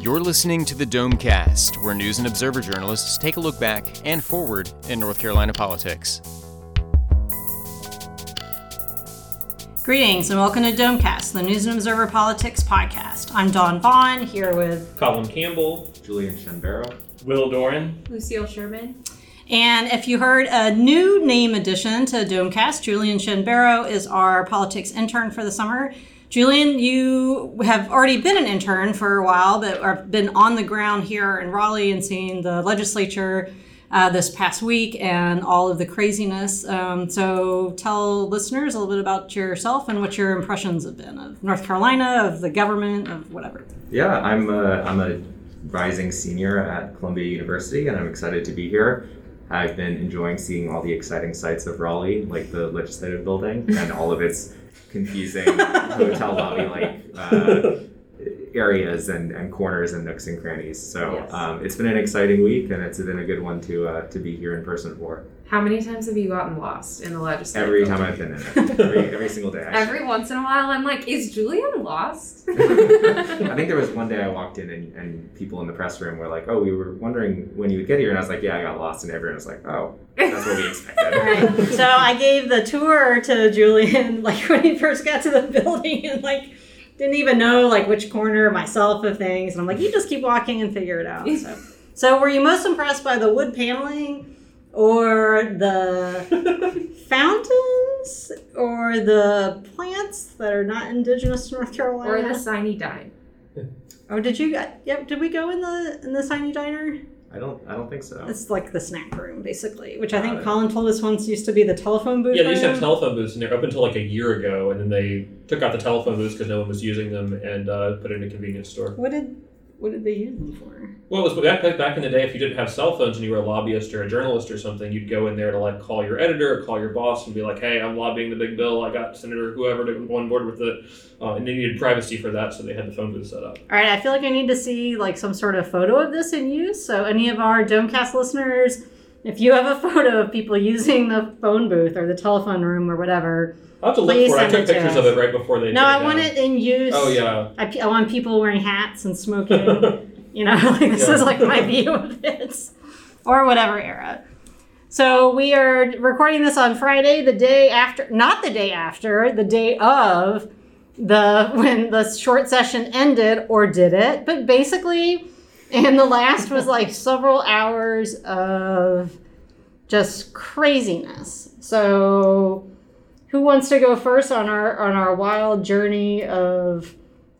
You're listening to the Domecast, where News and Observer journalists take a look back and forward in North Carolina politics. Greetings and welcome to Domecast, the News and Observer Politics podcast. I'm Dawn Vaughn, here with Colin Campbell, Julian Shanbero, Will Doran, Lucille Sherman. And if you heard a new name addition to Domecast, Julian Shanbero is our politics intern for the summer. Julian, you have already been an intern for a while, but have been on the ground here in Raleigh and seeing the legislature this past week and all of the craziness. So tell listeners a little bit about yourself and what your impressions have been of North Carolina, of the government, of whatever. Yeah, I'm a rising senior at Columbia University, and I'm excited to be here. I've been enjoying seeing all the exciting sights of Raleigh, like the legislative building and all of its confusing hotel lobby-like areas and corners and nooks and crannies. So yes. It's been an exciting week, and it's been a good one to be here in person for. How many times have you gotten lost in the legislature? Every time I've been in it. Every single day. Every once in a while, I'm like, is Julian lost? I think there was one day I walked in and people in the press room were like, oh, we were wondering when you would get here. And I was like, yeah, I got lost. And everyone was like, oh, that's what we expected. Right. So I gave the tour to Julian, like when he first got to the building, and like, didn't even know like which corner myself of things. And I'm like, you just keep walking and figure it out. So were you most impressed by the wood paneling, or the fountains, or the plants that are not indigenous to North Carolina, or the Siny Dine? Oh, did you? Yep. Did we go in the Siny Diner? I don't think so. It's like the snack room, basically, which I think Colin told us once used to be the telephone booth. Yeah, they used to have telephone booths in there up until like a year ago, and then they took out the telephone booths because no one was using them, and put it in a convenience store. What did they use them for? Well, it was back in the day, if you didn't have cell phones and you were a lobbyist or a journalist or something, you'd go in there to like call your editor or call your boss and be like, hey, I'm lobbying the big bill. I got Senator whoever to go on board with it. And they needed privacy for that, so they had the phone booth set up. All right, I feel like I need to see like some sort of photo of this in use. So any of our Domecast listeners, if you have a photo of people using the phone booth or the telephone room or whatever, I'll have to look for it. I took pictures of it right before they did. No, I want it in use. Oh, yeah. I want people wearing hats and smoking. You know, like this is like my view of it. Or whatever era. So we are recording this on Friday, the day of when the short session ended, or did it. But basically, and the last was like several hours of just craziness. So who wants to go first on our wild journey of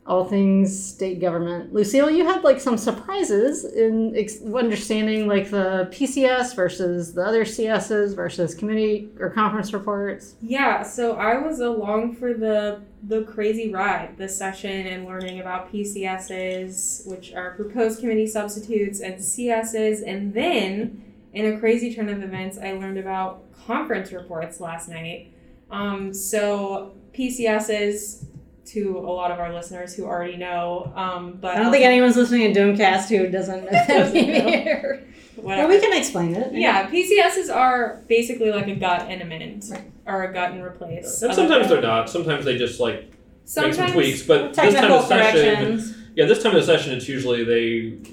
all things state government? Lucille, you had like some surprises in understanding like the PCS versus the other CSs versus committee or conference reports. Yeah, so I was along for the crazy ride this session and learning about PCSs, which are proposed committee substitutes, and CSs, and then in a crazy turn of events, I learned about conference reports last night. So PCSs, to a lot of our listeners who already know, but I don't think anyone's listening to Domecast who doesn't know that here. Well, we can explain it. Yeah, PCSs are basically like a gut and amend, right, or a gut and replace. And sometimes they're not. Sometimes they just like make some tweaks. But this time of corrections. This time of the session, it's usually they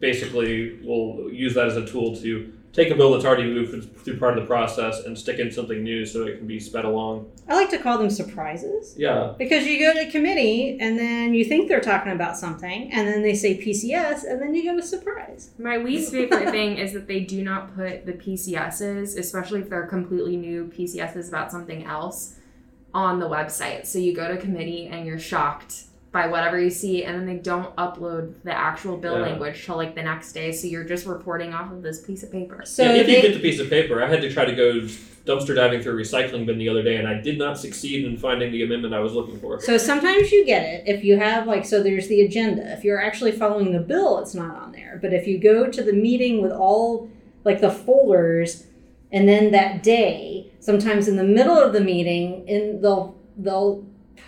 basically will use that as a tool to take a bill that's already moved through part of the process and stick in something new so it can be sped along. I like to call them surprises. Yeah. Because you go to committee and then you think they're talking about something and then they say PCS and then you go to surprise. My least favorite thing is that they do not put the PCSs, especially if they're completely new PCSs about something else, on the website. So you go to committee and you're shocked by whatever you see, and then they don't upload the actual bill language till like the next day, so you're just reporting off of this piece of paper. So you get the piece of paper. I had to try to go dumpster diving through a recycling bin the other day, and I did not succeed in finding the amendment I was looking for. So sometimes you get it if you have like, so there's the agenda. If you're actually following the bill, it's not on there. But if you go to the meeting with all like the folders, and then that day, sometimes in the middle of the meeting, in they'll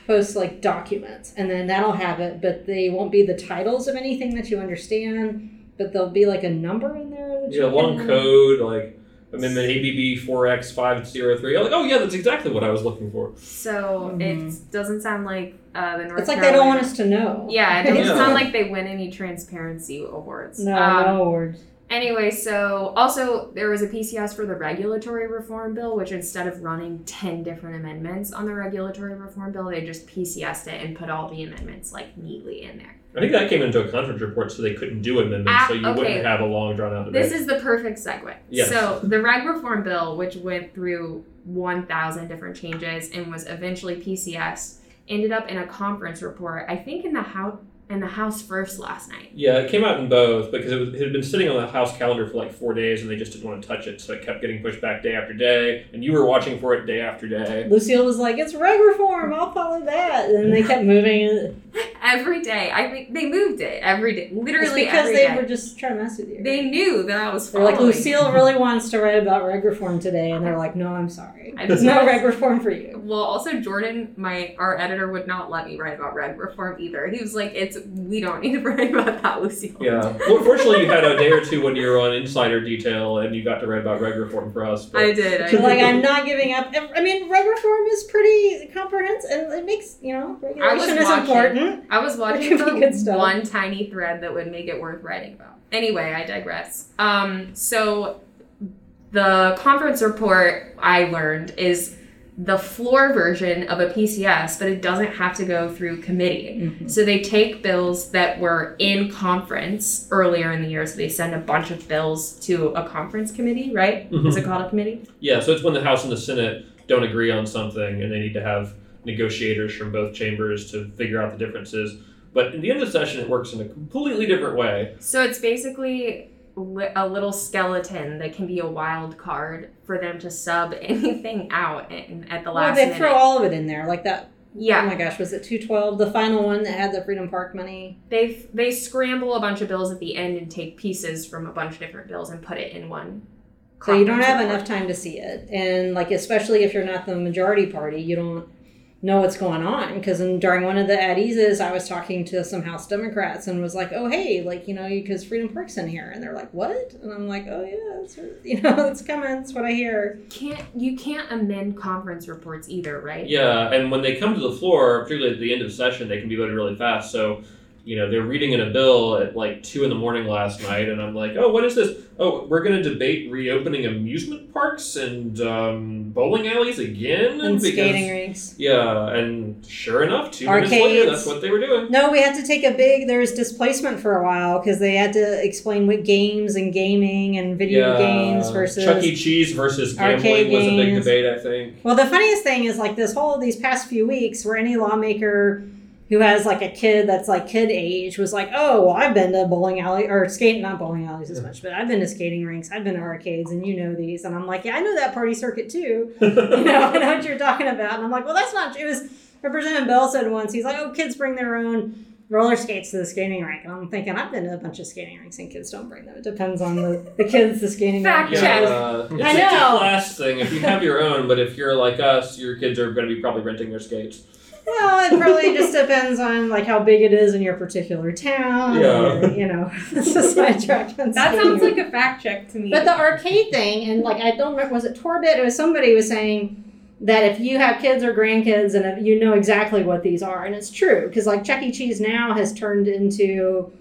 post like documents, and then that'll have it, but they won't be the titles of anything that you understand, but there'll be like a number in there. Yeah, long code, like And then the ABB 4X503. I'm like, oh yeah, that's exactly what I was looking for. So it doesn't sound like the North. It's like Carolina, they don't want us to know. Yeah, it doesn't sound like they win any transparency awards. No awards. Anyway, so also there was a PCS for the regulatory reform bill, which instead of running 10 different amendments on the regulatory reform bill, they just PCS'd it and put all the amendments like neatly in there. I think that came into a conference report, so they couldn't do amendments, so you wouldn't have a long, drawn-out debate. This is the perfect segue. Yes. So the reg reform bill, which went through 1,000 different changes and was eventually PCS, ended up in a conference report, I think in the House. And the House first last night. Yeah, it came out in both because it had been sitting on the House calendar for like 4 days and they just didn't want to touch it. So it kept getting pushed back day after day. And you were watching for it day after day. Lucille was like, it's reg reform. I'll follow that. And they kept moving it. Every day. I think they moved it every day. Literally every day. Because they were just trying to mess with you. They knew that I was following. They're like, Lucille really wants to write about reg reform today. And they're like, no, I'm sorry. There's no reg reform for you. Well, also Jordan, our editor, would not let me write about reg reform either. He was like, we don't need to write about that, Lucille. Yeah. Well, fortunately, you had a day or two when you were on Insider Detail, and you got to write about reg reform for us. But... I did. Like, I'm not giving up. I mean, reg reform is pretty comprehensive, and it makes, regulation is important. I was watching one tiny thread that would make it worth writing about. Anyway, I digress. So the conference report, I learned, is the floor version of a PCS, but it doesn't have to go through committee. Mm-hmm. So they take bills that were in conference earlier in the year, so they send a bunch of bills to a conference committee, right? Mm-hmm. Is it called a committee? Yeah, so it's when the House and the Senate don't agree on something and they need to have negotiators from both chambers to figure out the differences. But in the end of the session, it works in a completely different way. So it's basically a little skeleton that can be a wild card for them to sub anything out at the last minute. They throw all of it in there like that. Yeah. Oh my gosh, was it 212? The final one that had the Freedom Park money? They scramble a bunch of bills at the end and take pieces from a bunch of different bills and put it in one. So you don't have enough time to see it. And like, especially if you're not the majority party, you don't know what's going on, because during one of the ad eases I was talking to some House Democrats and was like, oh hey, like, because Freedom Park's in here, and they're like, what? And I'm like, oh yeah, it's coming, that's what I hear. You can't amend conference reports either, right? Yeah, and when they come to the floor, particularly at the end of the session, they can be voted really fast. So they're reading in a bill at like 2 a.m. last night, and I'm like, oh, what is this? Oh, we're going to debate reopening amusement parks and bowling alleys again. And skating rinks. Yeah, and sure enough, 2 minutes later, that's what they were doing. No, we had to take there was displacement for a while, because they had to explain what games and gaming and video games versus... Chuck E. Cheese versus gambling was a big debate, I think. Well, the funniest thing is like these past few weeks where any lawmaker who has like a kid that's like kid age was like, oh, well, I've been to bowling alley or skating, not bowling alleys as much, but I've been to skating rinks, I've been to arcades, and these. And I'm like, yeah, I know that party circuit too. I know what you're talking about. And I'm like, well, that's not, it was Representative Bell said once, he's like, oh, kids bring their own roller skates to the skating rink. And I'm thinking, I've been to a bunch of skating rinks and kids don't bring them. It depends on the kids, the skating rink. Fact check. I know. It's a class thing. If you have your own, but if you're like us, your kids are going to be probably renting their skates. Well, it probably just depends on like how big it is in your particular town. Yeah. And, this is my track. That sounds like a fact check to me. But the arcade thing, and like I don't remember, was it Torbit? It was somebody was saying that if you have kids or grandkids, and you know exactly what these are, and it's true because like Chuck E. Cheese now has turned into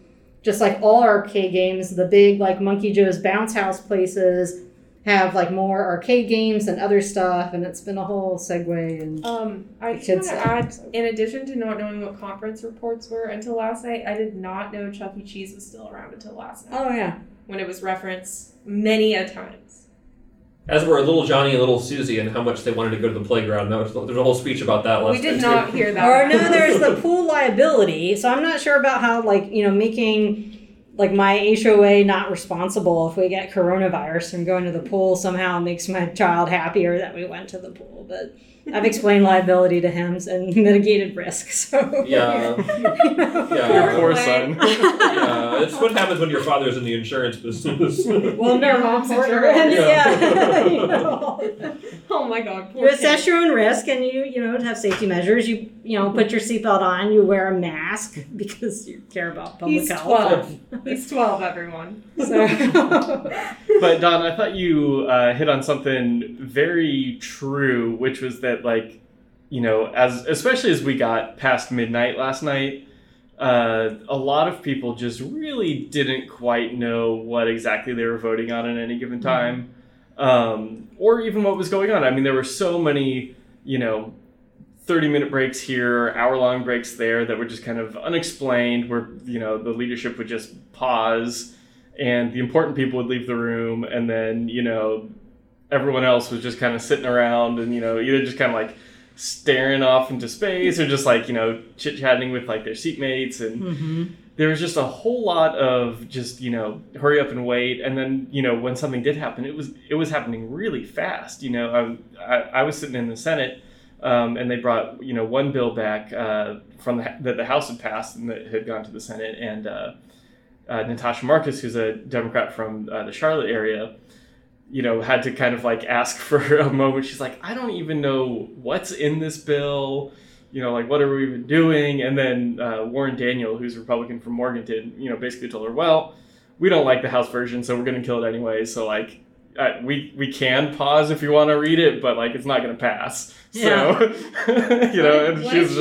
just like all arcade games. The big like Monkey Joe's bounce house places have like more arcade games and other stuff, and it's been a whole segue. And I just want to add, in addition to not knowing what conference reports were until last night, I did not know Chuck E. Cheese was still around until last night. Oh yeah, when it was referenced many a times. As were Little Johnny and Little Susie, and how much they wanted to go to the playground. There's a whole speech about that last night. We did not hear that. Or no, there's the pool liability. So I'm not sure about how like making. Like my HOA not responsible if we get coronavirus from going to the pool somehow makes my child happier that we went to the pool. But I've explained liability to him and mitigated risk. So yeah, poor son. Yeah, it's what happens when your father's in the insurance business. Well, no, mom's insurance. Yeah. Oh my God. You assess your own risk, and you have safety measures. You put your seatbelt on. You wear a mask because you care about public health. 12. He's 12, everyone. So. But Don, I thought you hit on something very true, which was that, like, you know, especially as we got past midnight last night, a lot of people just really didn't quite know what exactly they were voting on at any given time, or even what was going on. I mean, there were so many, you know, 30-minute breaks here, hour-long breaks there that were just kind of unexplained, where, you know, the leadership would just pause and the important people would leave the room, and then, you know, everyone else was just kind of sitting around and, you know, either just kind of like staring off into space or just like, you know, chit-chatting with like their seatmates. And there was just a whole lot of just, you know, hurry up and wait. And then, you know, when something did happen, it was happening really fast. You know, I was sitting in the Senate, and they brought, you know, one bill back from that the House had passed and that had gone to the Senate. And Natasha Marcus, who's a Democrat from the Charlotte area, you know, had to kind of like ask for a moment. She's like, I don't even know what's in this bill. You know, like, what are we even doing? And then Warren Daniel, who's a Republican from Morganton, you know, basically told her, well, we don't like the House version, so we're going to kill it anyway. So, like, we can pause if you want to read it, but, like, it's not going to pass. Yeah. So, you know, and she's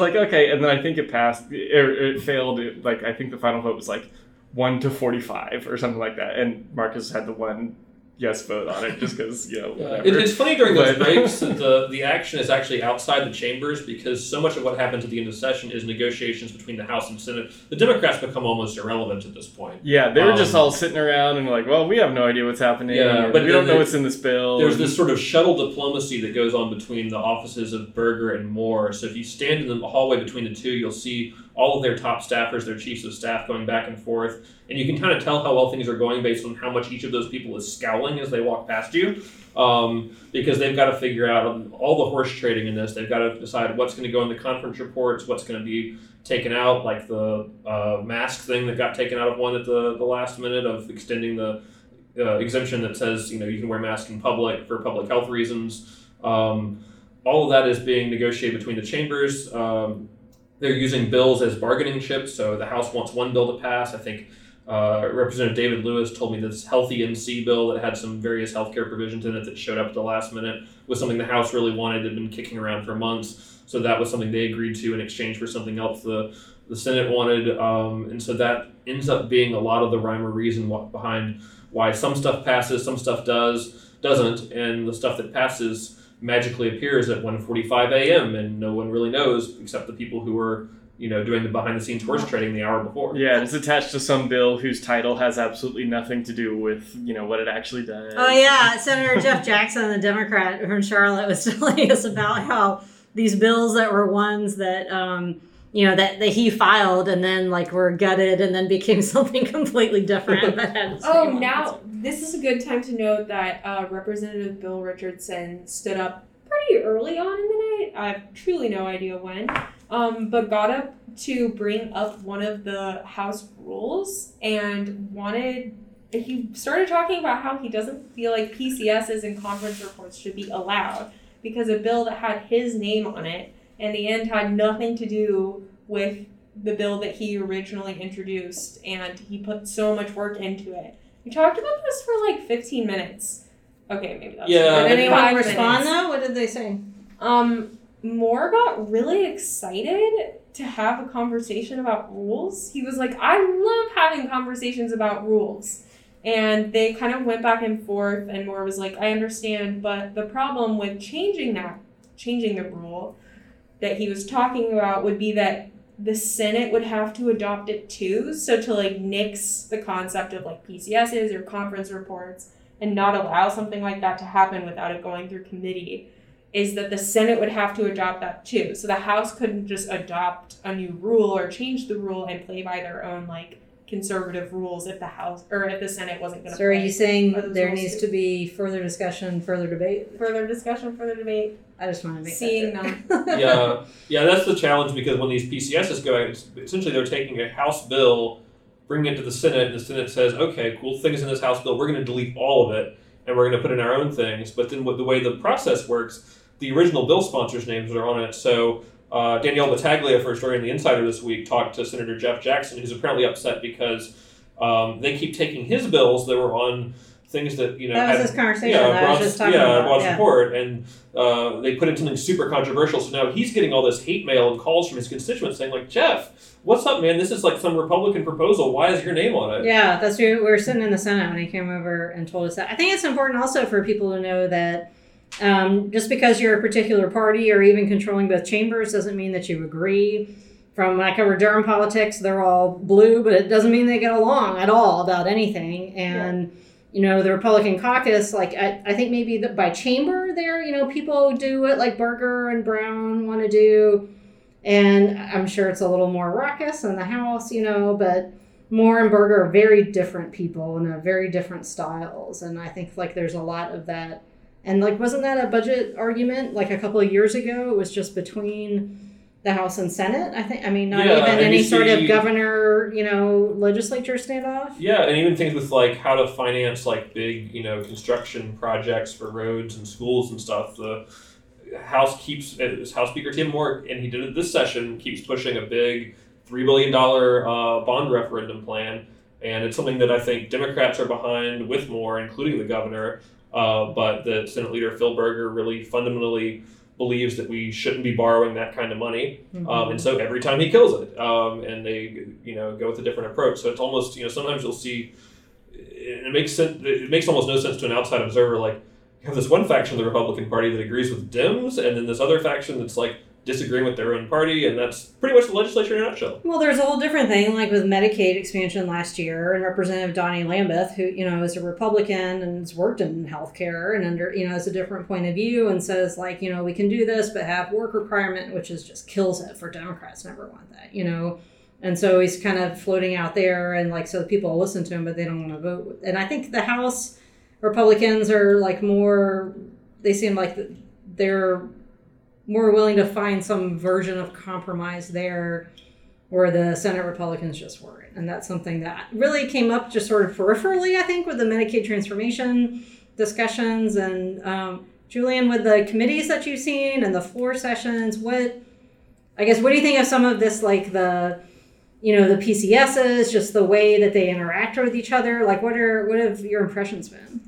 like, okay. And then I think it passed. It failed. I think the final vote was, like, 1-45 or something like that. And Marcus had the one yes vote on it just because, you know, whatever. It's funny during those breaks that the action is actually outside the chambers, because so much of what happens at the end of the session is negotiations between the House and Senate. The Democrats become almost irrelevant at this point. Yeah, they were just all sitting around and like, well, we have no idea what's happening. Yeah, but we don't know what's in this bill. There's this sort of shuttle diplomacy that goes on between the offices of Berger and Moore. So if you stand in the hallway between the two, you'll see all of their top staffers, their chiefs of staff, going back and forth. And you can kind of tell how well things are going based on how much each of those people is scowling as they walk past you. Because they've got to figure out all the horse trading in this. They've got to decide what's going to go in the conference reports, what's going to be taken out, like the mask thing that got taken out of one at the last minute of extending the exemption that says, you know, you can wear masks in public for public health reasons. All of that is being negotiated between the chambers. They're using bills as bargaining chips, so the House wants one bill to pass. I think Representative David Lewis told me this Healthy NC bill that had some various healthcare provisions in it that showed up at the last minute was something the House really wanted. They'd been kicking around for months, so that was something they agreed to in exchange for something else the Senate wanted. And so that ends up being a lot of the rhyme or reason behind why some stuff passes, some stuff doesn't, and the stuff that passes magically appears at 1:45 a.m. and no one really knows except the people who were, you know, doing the behind-the-scenes horse trading the hour before. Yeah, and it's attached to some bill whose title has absolutely nothing to do with, you know, what it actually does. Oh, yeah. Senator Jeff Jackson, the Democrat from Charlotte, was telling us about how these bills that were ones that, you know, that he filed and then, like, were gutted and then became something completely different. This is a good time to note that Representative Bill Richardson stood up pretty early on in the night. I have truly no idea when, but got up to bring up one of the House rules and he started talking about how he doesn't feel like PCSs and conference reports should be allowed because a bill that had his name on it in the end had nothing to do with the bill that he originally introduced, and he put so much work into it. We talked about this for like 15 minutes. Okay, maybe that's... Yeah. Did anyone respond though? What did they say? Moore got really excited to have a conversation about rules. He was like, I love having conversations about rules. And they kind of went back and forth, and Moore was like, I understand, but the problem with changing the rule that he was talking about would be that the Senate would have to adopt it too. So to like nix the concept of like PCSs or conference reports and not allow something like that to happen without it going through committee is that the Senate would have to adopt that too. So the House couldn't just adopt a new rule or change the rule and play by their own like conservative rules if the House or if the Senate wasn't going to. So are you saying there needs to be further discussion, further debate? Further discussion, further debate. I just want to make that clear. Yeah, that's the challenge, because when these PCSs go out, essentially they're taking a House bill, bringing it to the Senate, and the Senate says, okay, cool, things in this House bill, we're going to delete all of it, and we're going to put in our own things. But then the way the process works, the original bill sponsors' names are on it, so Danielle Battaglia, for a story in The Insider this week, talked to Senator Jeff Jackson, who's apparently upset because they keep taking his bills that were on things that, you know, that was had, this conversation that I was just talking about. Broad's report, and they put in something super controversial. So now he's getting all this hate mail and calls from his constituents saying, like, Jeff, what's up, man? This is like some Republican proposal. Why is your name on it? Yeah, that's true. We were sitting in the Senate when he came over and told us that. I think it's important also for people to know that just because you're a particular party or even controlling both chambers doesn't mean that you agree. From when I cover Durham politics, they're all blue, but it doesn't mean they get along at all about anything. And you know, the Republican caucus, like, I think maybe by chamber there, you know, people do what, like, Berger and Brown want to do. And I'm sure it's a little more raucous in the House, you know, but Moore and Berger are very different people and have very different styles. And I think, like, there's a lot of that. And, like, wasn't that a budget argument, like, a couple of years ago? It was just between the House and Senate, I think. I mean, not even any sort of governor, you know, legislature standoff. Yeah, and even things with, like, how to finance, like, big, you know, construction projects for roads and schools and stuff. The House keeps, House Speaker Tim Moore, and he did it this session, keeps pushing a big $3 billion bond referendum plan. And it's something that I think Democrats are behind with Moore, including the governor. But the Senate leader, Phil Berger, really fundamentally believes that we shouldn't be borrowing that kind of money. And so every time he kills it, and they, you know, go with a different approach. So it's almost, you know, sometimes you'll see, and it makes sense, it makes almost no sense to an outside observer, like, you have this one faction of the Republican Party that agrees with Dems, and then this other faction that's, like, disagreeing with their own party, and that's pretty much the legislature in a nutshell. Well, there's a whole different thing, like with Medicaid expansion last year, and Representative Donnie Lambeth, who, you know, is a Republican and has worked in healthcare and under, you know, has a different point of view and says, like, you know, we can do this, but have work requirement, which is just kills it for Democrats. Never want that, you know. And so he's kind of floating out there, and, like, so people listen to him, but they don't want to vote. And I think the House Republicans are, like, more, they seem like they're more willing to find some version of compromise there, where the Senate Republicans just weren't. And that's something that really came up just sort of peripherally, I think, with the Medicaid transformation discussions. And Julian, with the committees that you've seen and the floor sessions, what do you think of some of this, like the, you know, the PCSs, just the way that they interact with each other? Like, what have your impressions been?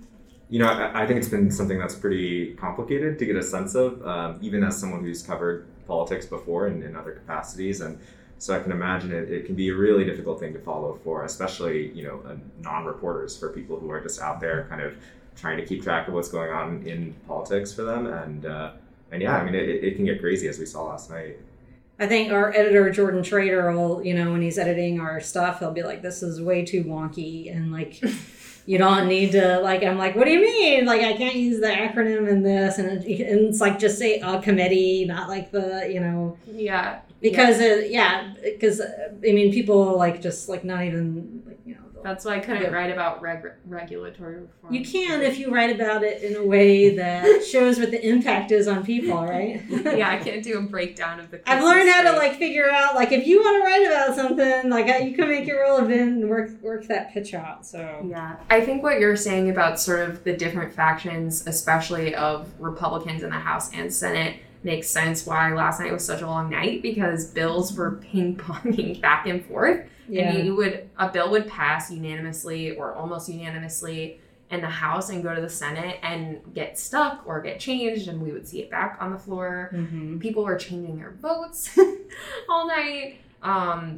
You know, I think it's been something that's pretty complicated to get a sense of, even as someone who's covered politics before in other capacities. And so I can imagine it can be a really difficult thing to follow for, especially, you know, non-reporters, for people who are just out there kind of trying to keep track of what's going on in politics for them. And yeah, I mean, it can get crazy, as we saw last night. I think our editor, Jordan Trader, will, you know, when he's editing our stuff, he'll be like, this is way too wonky. And, like, you don't need to, like, I'm like, what do you mean? Like, I can't use the acronym in this. And it's like, just say a committee, not like the, you know. Yeah. Because, I mean, people, like, just, like, not even, like, you know. That's why I couldn't write about regulatory reform. You can if you write about it in a way that shows what the impact is on people, right? Yeah, I can't do a breakdown of the I've learned how to, like, figure out, like, if you want to write about something, like, you can make it relevant and work that pitch out, so. Yeah, I think what you're saying about sort of the different factions, especially of Republicans in the House and Senate, makes sense why last night was such a long night, because bills were ping-ponging back and forth. Yeah. And a bill would pass unanimously or almost unanimously in the House and go to the Senate and get stuck or get changed, and we would see it back on the floor. Mm-hmm. People were changing their votes all night.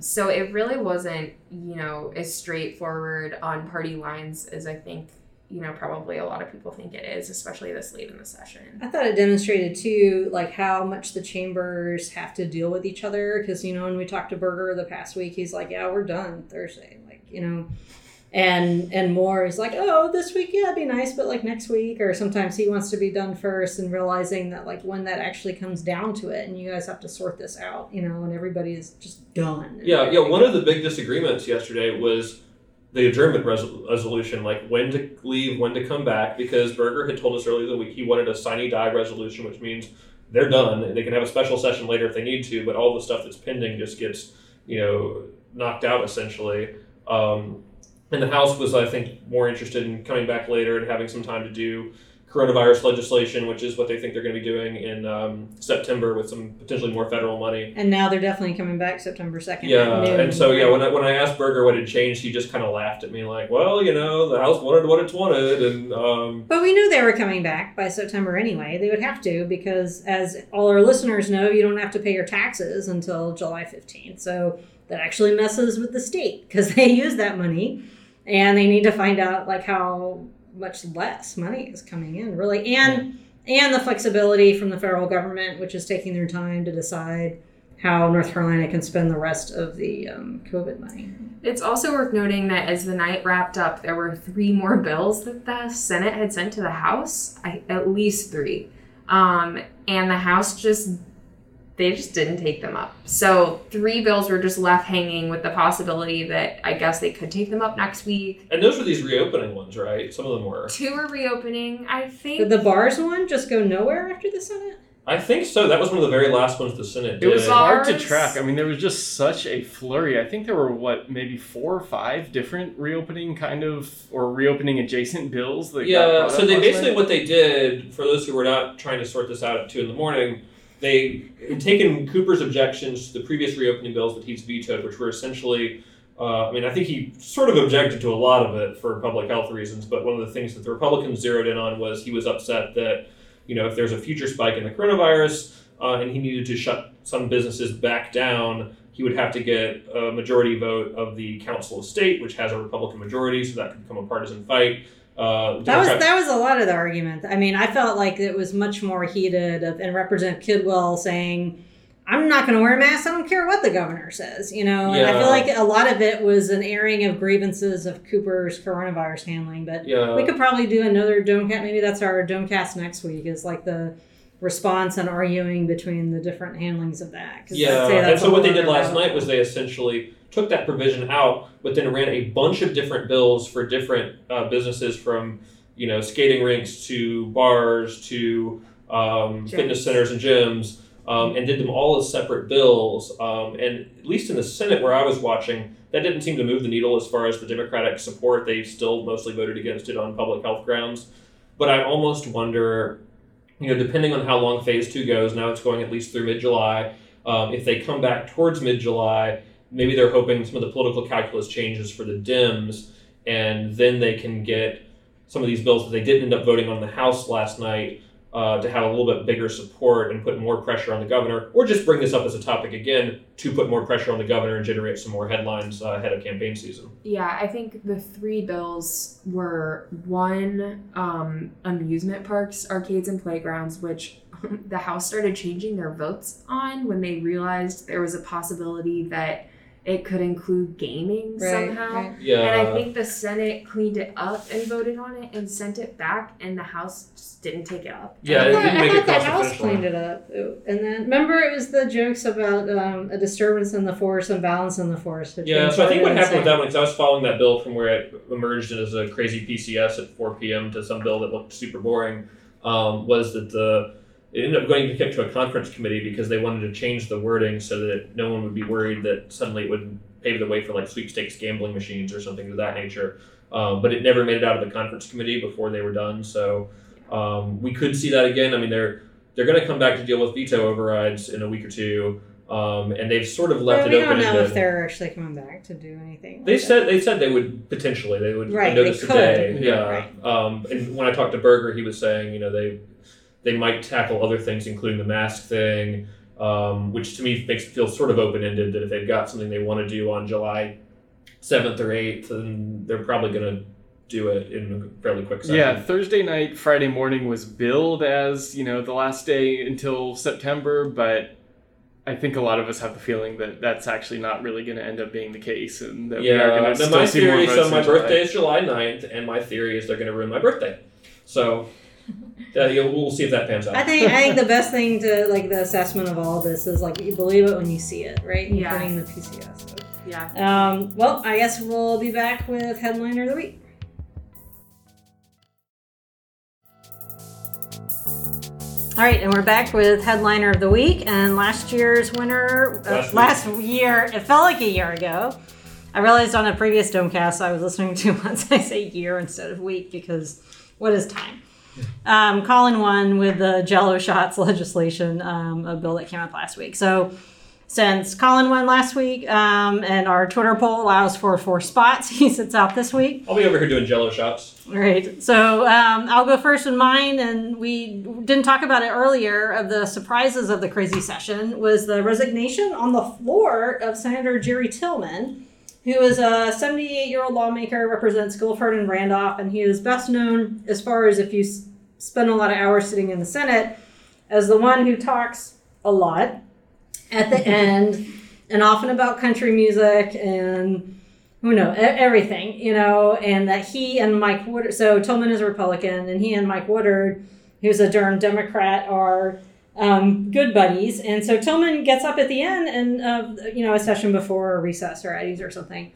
So it really wasn't, you know, as straightforward on party lines as I think, you know, probably a lot of people think it is, especially this late in the session. I thought it demonstrated, too, like, how much the chambers have to deal with each other. Because, you know, when we talked to Berger the past week, he's like, yeah, we're done Thursday. Like, you know, and Moore is like, oh, this week, yeah, it'd be nice, but, like, next week. Or sometimes he wants to be done first, and realizing that, like, when that actually comes down to it and you guys have to sort this out, you know, and everybody is just done. Yeah. One of the big disagreements yesterday was the adjournment resolution, like when to leave, when to come back, because Berger had told us earlier in the week he wanted a sine die resolution, which means they're done and they can have a special session later if they need to, but all the stuff that's pending just gets, you know, knocked out essentially. And the House was, I think, more interested in coming back later and having some time to do coronavirus legislation, which is what they think they're going to be doing in September with some potentially more federal money. And now they're definitely coming back September 2nd. Yeah, and so, yeah, when I asked Berger what had changed, he just kind of laughed at me like, well, you know, the House wanted what it wanted. And But we knew they were coming back by September anyway. They would have to because, as all our listeners know, you don't have to pay your taxes until July 15th. So that actually messes with the state because they use that money and they need to find out, like, how much less money is coming in, really. And the flexibility from the federal government, which is taking their time to decide how North Carolina can spend the rest of the COVID money. It's also worth noting that as the night wrapped up, there were 3 more bills that the Senate had sent to the House, at least 3. And the House just didn't take them up. So 3 bills were just left hanging with the possibility that I guess they could take them up next week. And those were these reopening ones, right? Some of them were. 2 were reopening, I think. Did the bars one just go nowhere after the Senate? I think so. That was one of the very last ones the Senate did. It was hard to track. I mean, there was just such a flurry. I think there were, maybe 4 or 5 different reopening or reopening adjacent bills that got brought up. So they basically, what they did, for those who were not trying to sort this out at 2 a.m, they had taken Cooper's objections to the previous reopening bills that he's vetoed, which were essentially, I think he sort of objected to a lot of it for public health reasons, but one of the things that the Republicans zeroed in on was he was upset that, you know, if there's a future spike in the coronavirus and he needed to shut some businesses back down, he would have to get a majority vote of the Council of State, which has a Republican majority, so that could become a partisan fight. That was a lot of the argument. I mean, I felt like it was much more heated and Representative Kidwell saying, I'm not going to wear a mask. I don't care what the governor says, you know. And I feel like a lot of it was an airing of grievances of Cooper's coronavirus handling. But we could probably do another Domecast. Maybe that's our Domecast next week, is like the response and arguing between the different handlings of that. And so what they did last night was they essentially took that provision out, but then ran a bunch of different bills for different businesses, from, you know, skating rinks to bars to fitness centers and gyms, and did them all as separate bills. And at least in the Senate where I was watching, that didn't seem to move the needle as far as the Democratic support. They still mostly voted against it on public health grounds. But I almost wonder, you know, depending on how long phase 2 goes, now it's going at least through mid-July, if they come back towards mid-July, maybe they're hoping some of the political calculus changes for the Dems, and then they can get some of these bills that they didn't end up voting on in the House last night to have a little bit bigger support and put more pressure on the governor, or just bring this up as a topic again to put more pressure on the governor and generate some more headlines ahead of campaign season. Yeah, I think the 3 bills were 1, amusement parks, arcades, and playgrounds, which the House started changing their votes on when they realized there was a possibility that it could include gaming somehow. Right. Yeah. And I think the Senate cleaned it up and voted on it and sent it back, and the House just didn't take it up. Yeah, it didn't make it past the House cleaned it up. And then, remember, it was the jokes about a disturbance in the force and balance in the force. Yeah, so I think what happened with that one, because I was following that bill from where it emerged as a crazy PCS at 4 p.m. to some bill that looked super boring, was that it ended up going to a conference committee because they wanted to change the wording so that no one would be worried that suddenly it would pave the way for, like, sweepstakes gambling machines or something of that nature. But it never made it out of the conference committee before they were done. So we could see that again. I mean, they're going to come back to deal with veto overrides in a week or two. And they've sort of left it open. We don't know if they're actually coming back to do anything. They said they would potentially. They would notice today. Yeah. Right. And when I talked to Berger, he was saying, you know, they might tackle other things, including the mask thing, which to me makes it feel sort of open-ended, that if they've got something they want to do on July 7th or 8th, then they're probably going to do it in a fairly quick second. Yeah, Thursday night, Friday morning was billed as, you know, the last day until September, but I think a lot of us have the feeling that that's actually not really going to end up being the case, and that we are going to still see more votes. So my birthday is July 9th, and my theory is they're going to ruin my birthday. So we'll see if that pans out. I think the best thing to, like, the assessment of all this is, like, you believe it when you see it, right? Yeah. Including the PCS. So. Yeah. Well, I guess we'll be back with Headliner of the Week. All right, and we're back with Headliner of the Week. And last year's winner, last year, it felt like a year ago. I realized on a previous Domecast I was listening to once I say year instead of week, because what is time? Colin won with the Jell-O shots legislation, a bill that came up last week. So since Colin won last week, and our Twitter poll allows for 4 spots, he sits out this week. I'll be over here doing Jell-O shots. Right. So I'll go first in mine, and we didn't talk about it earlier. Of the surprises of the crazy session was the resignation on the floor of Senator Jerry Tillman, who is a 78-year-old lawmaker, represents Guilford and Randolph, and he is best known, as far as if you spend a lot of hours sitting in the Senate, as the one who talks a lot at the end, and often about country music and everything, and that he and Mike Woodard, so Tillman is a Republican, and he and Mike Woodard, who's a Durham Democrat, are good buddies. And so Tillman gets up at the end and a session before a recess or Eddie's or something,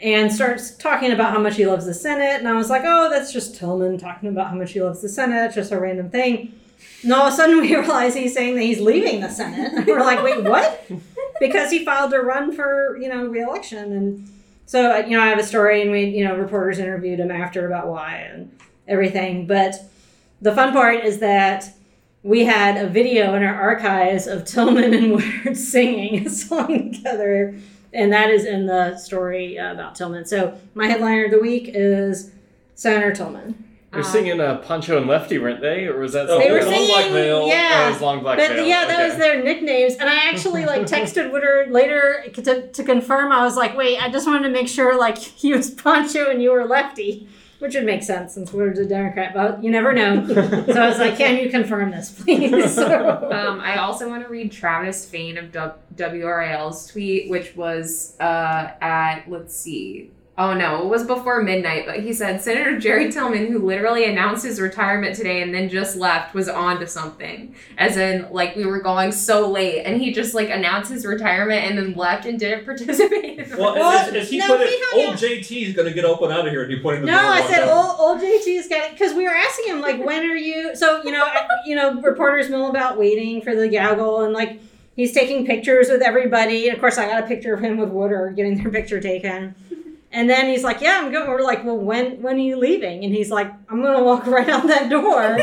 and starts talking about how much he loves the Senate. And I was like, oh, that's just Tillman talking about how much he loves the Senate. It's just a random thing. And all of a sudden we realize he's saying that he's leaving the Senate. And we're like, wait, what? Because he filed to run for, re-election. And so, I have a story, and we, reporters interviewed him after about why and everything. But the fun part is that we had a video in our archives of Tillman and Woodard singing a song together. And that is in the story about Tillman. So my headliner of the week is Senator Tillman. They were singing Poncho and Lefty, weren't they? Or was that something? They were singing, Long Black Mail. Yeah. It was Long Black Mail. Yeah, that was their nicknames. And I actually texted Woodard later to confirm. I was like, wait, I just wanted to make sure he was Poncho and you were Lefty, which would make sense since Woodard's a Democrat, but you never know. So I was like, can you confirm this, please? So. I also want to read Travis Fain of WRAL's tweet, which was it was before midnight, but he said, Senator Jerry Tillman, who literally announced his retirement today and then just left, was on to something. As in, we were going so late, and he just, announced his retirement and then left and didn't participate. Well, as he put it, old JT's going to get up and out of here. And he pointed the I said, old JT's got it, because we were asking him, when are you... So, reporters mill about waiting for the gaggle, and, he's taking pictures with everybody. And, of course, I got a picture of him with Woodard getting their picture taken. And then he's like, yeah, I'm going. We're like, well, when are you leaving? And he's like, I'm going to walk right out that door.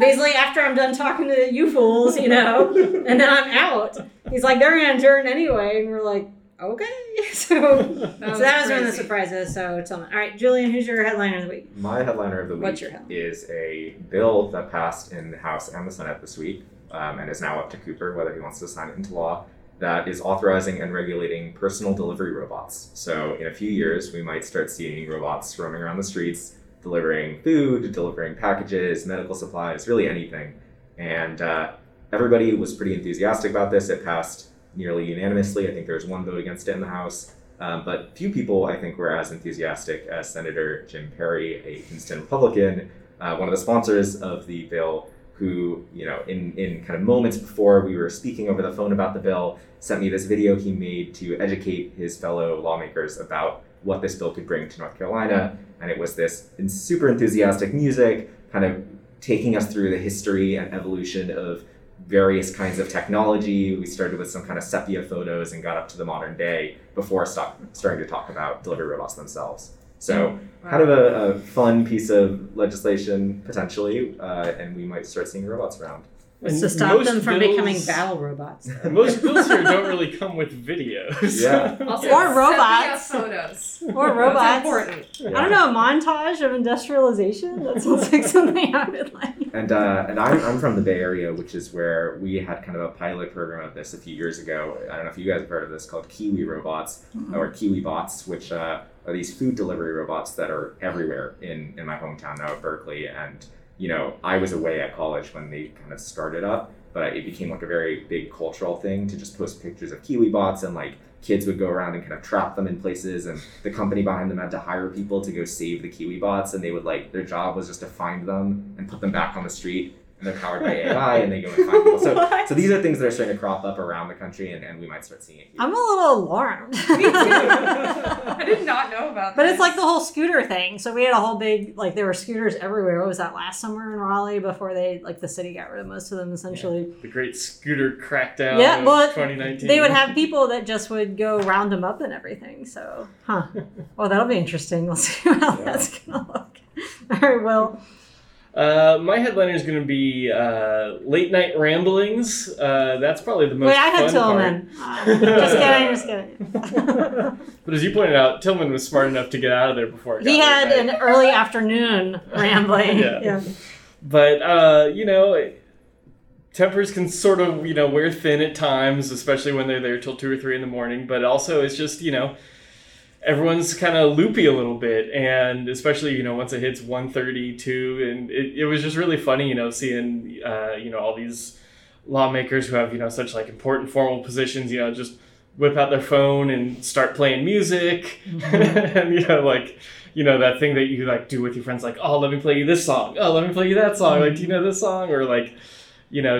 Basically, after I'm done talking to you fools, and then I'm out. He's like, they're going to adjourn anyway. And we're like, okay. So that was one of the surprises. So tell me. All right, Julian, who's your headliner of the week? My headliner of the week is a bill that passed in the House and the Senate this week, and is now up to Cooper, whether he wants to sign it into law, that is authorizing and regulating personal delivery robots. So in a few years, we might start seeing robots roaming around the streets, delivering food, delivering packages, medical supplies, really anything. And everybody was pretty enthusiastic about this. It passed nearly unanimously. I think there was one vote against it in the House. But few people, I think, were as enthusiastic as Senator Jim Perry, a Kinston Republican, one of the sponsors of the bill, who, in kind of moments before we were speaking over the phone about the bill, sent me this video he made to educate his fellow lawmakers about what this bill could bring to North Carolina. And it was this super enthusiastic music, kind of taking us through the history and evolution of various kinds of technology. We started with some kind of sepia photos and got up to the modern day before starting to talk about delivery robots themselves. So kind of a fun piece of legislation, potentially, and we might start seeing robots around. It's to stop them from becoming battle robots. Most bills here don't really come with videos. Yeah. Also, or robots. Photos. Or robots. That's important. Yeah. I don't know, a montage of industrialization? That sounds like something I would like. And I'm from the Bay Area, which is where we had kind of a pilot program of this a few years ago. I don't know if you guys have heard of this, called Kiwi Robots, or Kiwi Bots, which... are these food delivery robots that are everywhere in my hometown now of Berkeley. And, I was away at college when they kind of started up, but it became a very big cultural thing to just post pictures of Kiwi Bots, and kids would go around and kind of trap them in places, and the company behind them had to hire people to go save the Kiwi Bots, and they would their job was just to find them and put them back on the street, and they're powered by AI, and they go and find people. So these are things that are starting to crop up around the country, and we might start seeing it here. I'm a little alarmed. Me too. I did not know about that. But it's the whole scooter thing. So we had a whole big, there were scooters everywhere. What was that, last summer in Raleigh, before they, the city got rid of most of them, essentially? Yeah. The great scooter crackdown of 2019. They would have people that just would go round them up and everything. So, Well, that'll be interesting. We'll see how that's going to look. All right, well... My headliner is going to be late night ramblings. That's probably the most fun part. Wait, I had Tillman. Just kidding. But as you pointed out, Tillman was smart enough to get out of there before it got He had an early afternoon rambling. Yeah. But, tempers can sort of, wear thin at times, especially when they're there till 2 or 3 in the morning. But also it's just, everyone's kind of loopy a little bit, and especially once it hits 1:30, 2, and it was just really funny seeing all these lawmakers who have such like important formal positions just whip out their phone and start playing music. Mm-hmm. And that thing that you like do with your friends, like, oh, let me play you this song, oh, let me play you that song. Mm-hmm. Like, do you know this song? Or like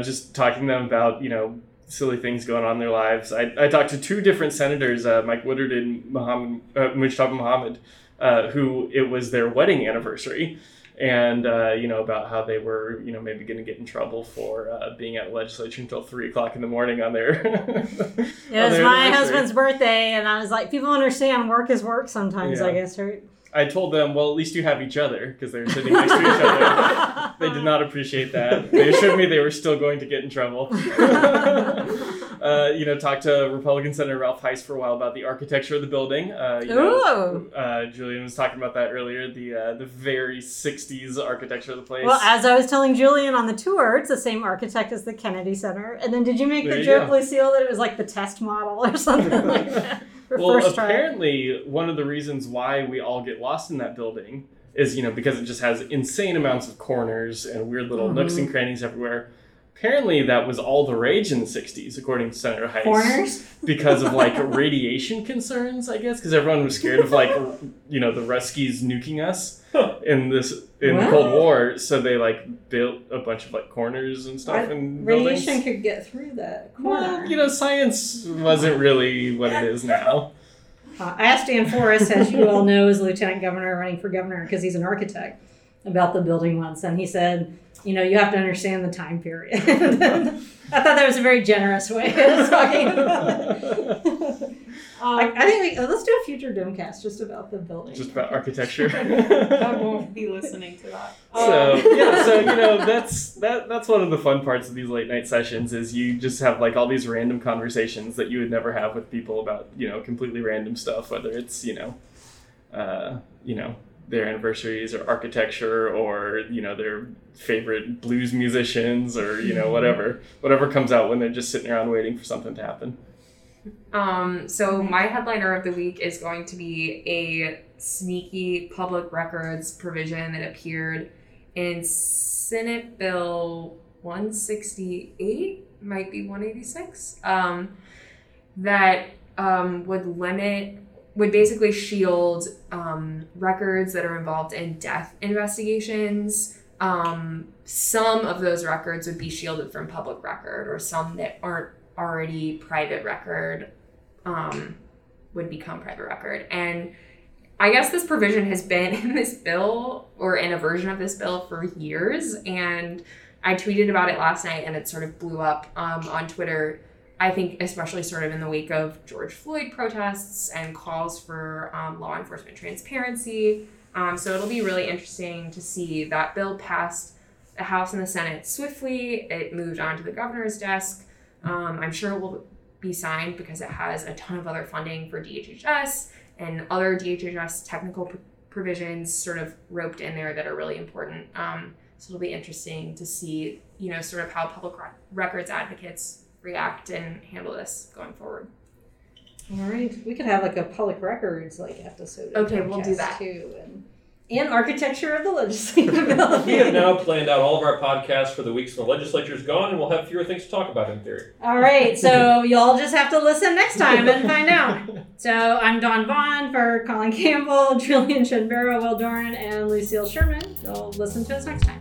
just talking to them about silly things going on in their lives. I talked to 2 different senators, Mike Woodard and Mujtaba Mohammed, who it was their wedding anniversary, and about how they were maybe going to get in trouble for being at the legislature until 3 o'clock in the morning on their. It was my husband's birthday, and I was like, people understand work is work sometimes. Yeah. I guess, right? I told them, well, at least you have each other, because they were sitting next to each other. They did not appreciate that. They assured me they were still going to get in trouble. Talked to Republican Senator Ralph Hice for a while about the architecture of the building. Julian was talking about that earlier, the very 60s architecture of the place. Well, as I was telling Julian on the tour, it's the same architect as the Kennedy Center. And then did you make the joke, Lucille, that it was like the test model or something like that? Well, apparently one of the reasons why we all get lost in that building is, because it just has insane amounts of corners and weird little mm-hmm. nooks and crannies everywhere. Apparently that was all the rage in the 60s, according to Senator Hice. Corners? Because of, radiation concerns, I guess, because everyone was scared of, the Ruskies nuking us in the Cold War. So they, built a bunch of, corners and stuff in buildings. Radiation could get through that corner. Well, science wasn't really what it is now. I asked Dan Forrest, as you all know, is lieutenant governor running for governor because he's an architect, about the building once, and he said, you have to understand the time period. I thought that was a very generous way of talking about it. I think let's do a future Domecast just about the building. Just about architecture. I won't be listening to that. That's one of the fun parts of these late night sessions is you just have all these random conversations that you would never have with people about, completely random stuff, whether it's, their anniversaries or architecture or, their favorite blues musicians or, whatever comes out when they're just sitting around waiting for something to happen. So my headliner of the week is going to be a sneaky public records provision that appeared in Senate Bill 168, might be 186, that would limit... would basically shield records that are involved in death investigations. Some of those records would be shielded from public record, or some that aren't already private record would become private record. And I guess this provision has been in this bill, or in a version of this bill, for years. And I tweeted about it last night, and it sort of blew up on Twitter. I think especially sort of in the wake of George Floyd protests and calls for law enforcement transparency. So it'll be really interesting to see that bill passed the House and the Senate swiftly. It moved on to the governor's desk. I'm sure it will be signed because it has a ton of other funding for DHHS and other DHHS technical provisions sort of roped in there that are really important. So it'll be interesting to see, sort of how public records advocates react and handle this going forward. All right, we could have a public records episode. Okay, we'll do that too, and architecture of the legislative building. We have now planned out all of our podcasts for the weeks when the legislature's gone, and we'll have fewer things to talk about in theory. All right, so y'all just have to listen next time and find out. So I'm Dawn Vaughn for Colin Campbell, Julian Shenbero, Will Doran, and Lucille Sherman. You'll listen to us next time.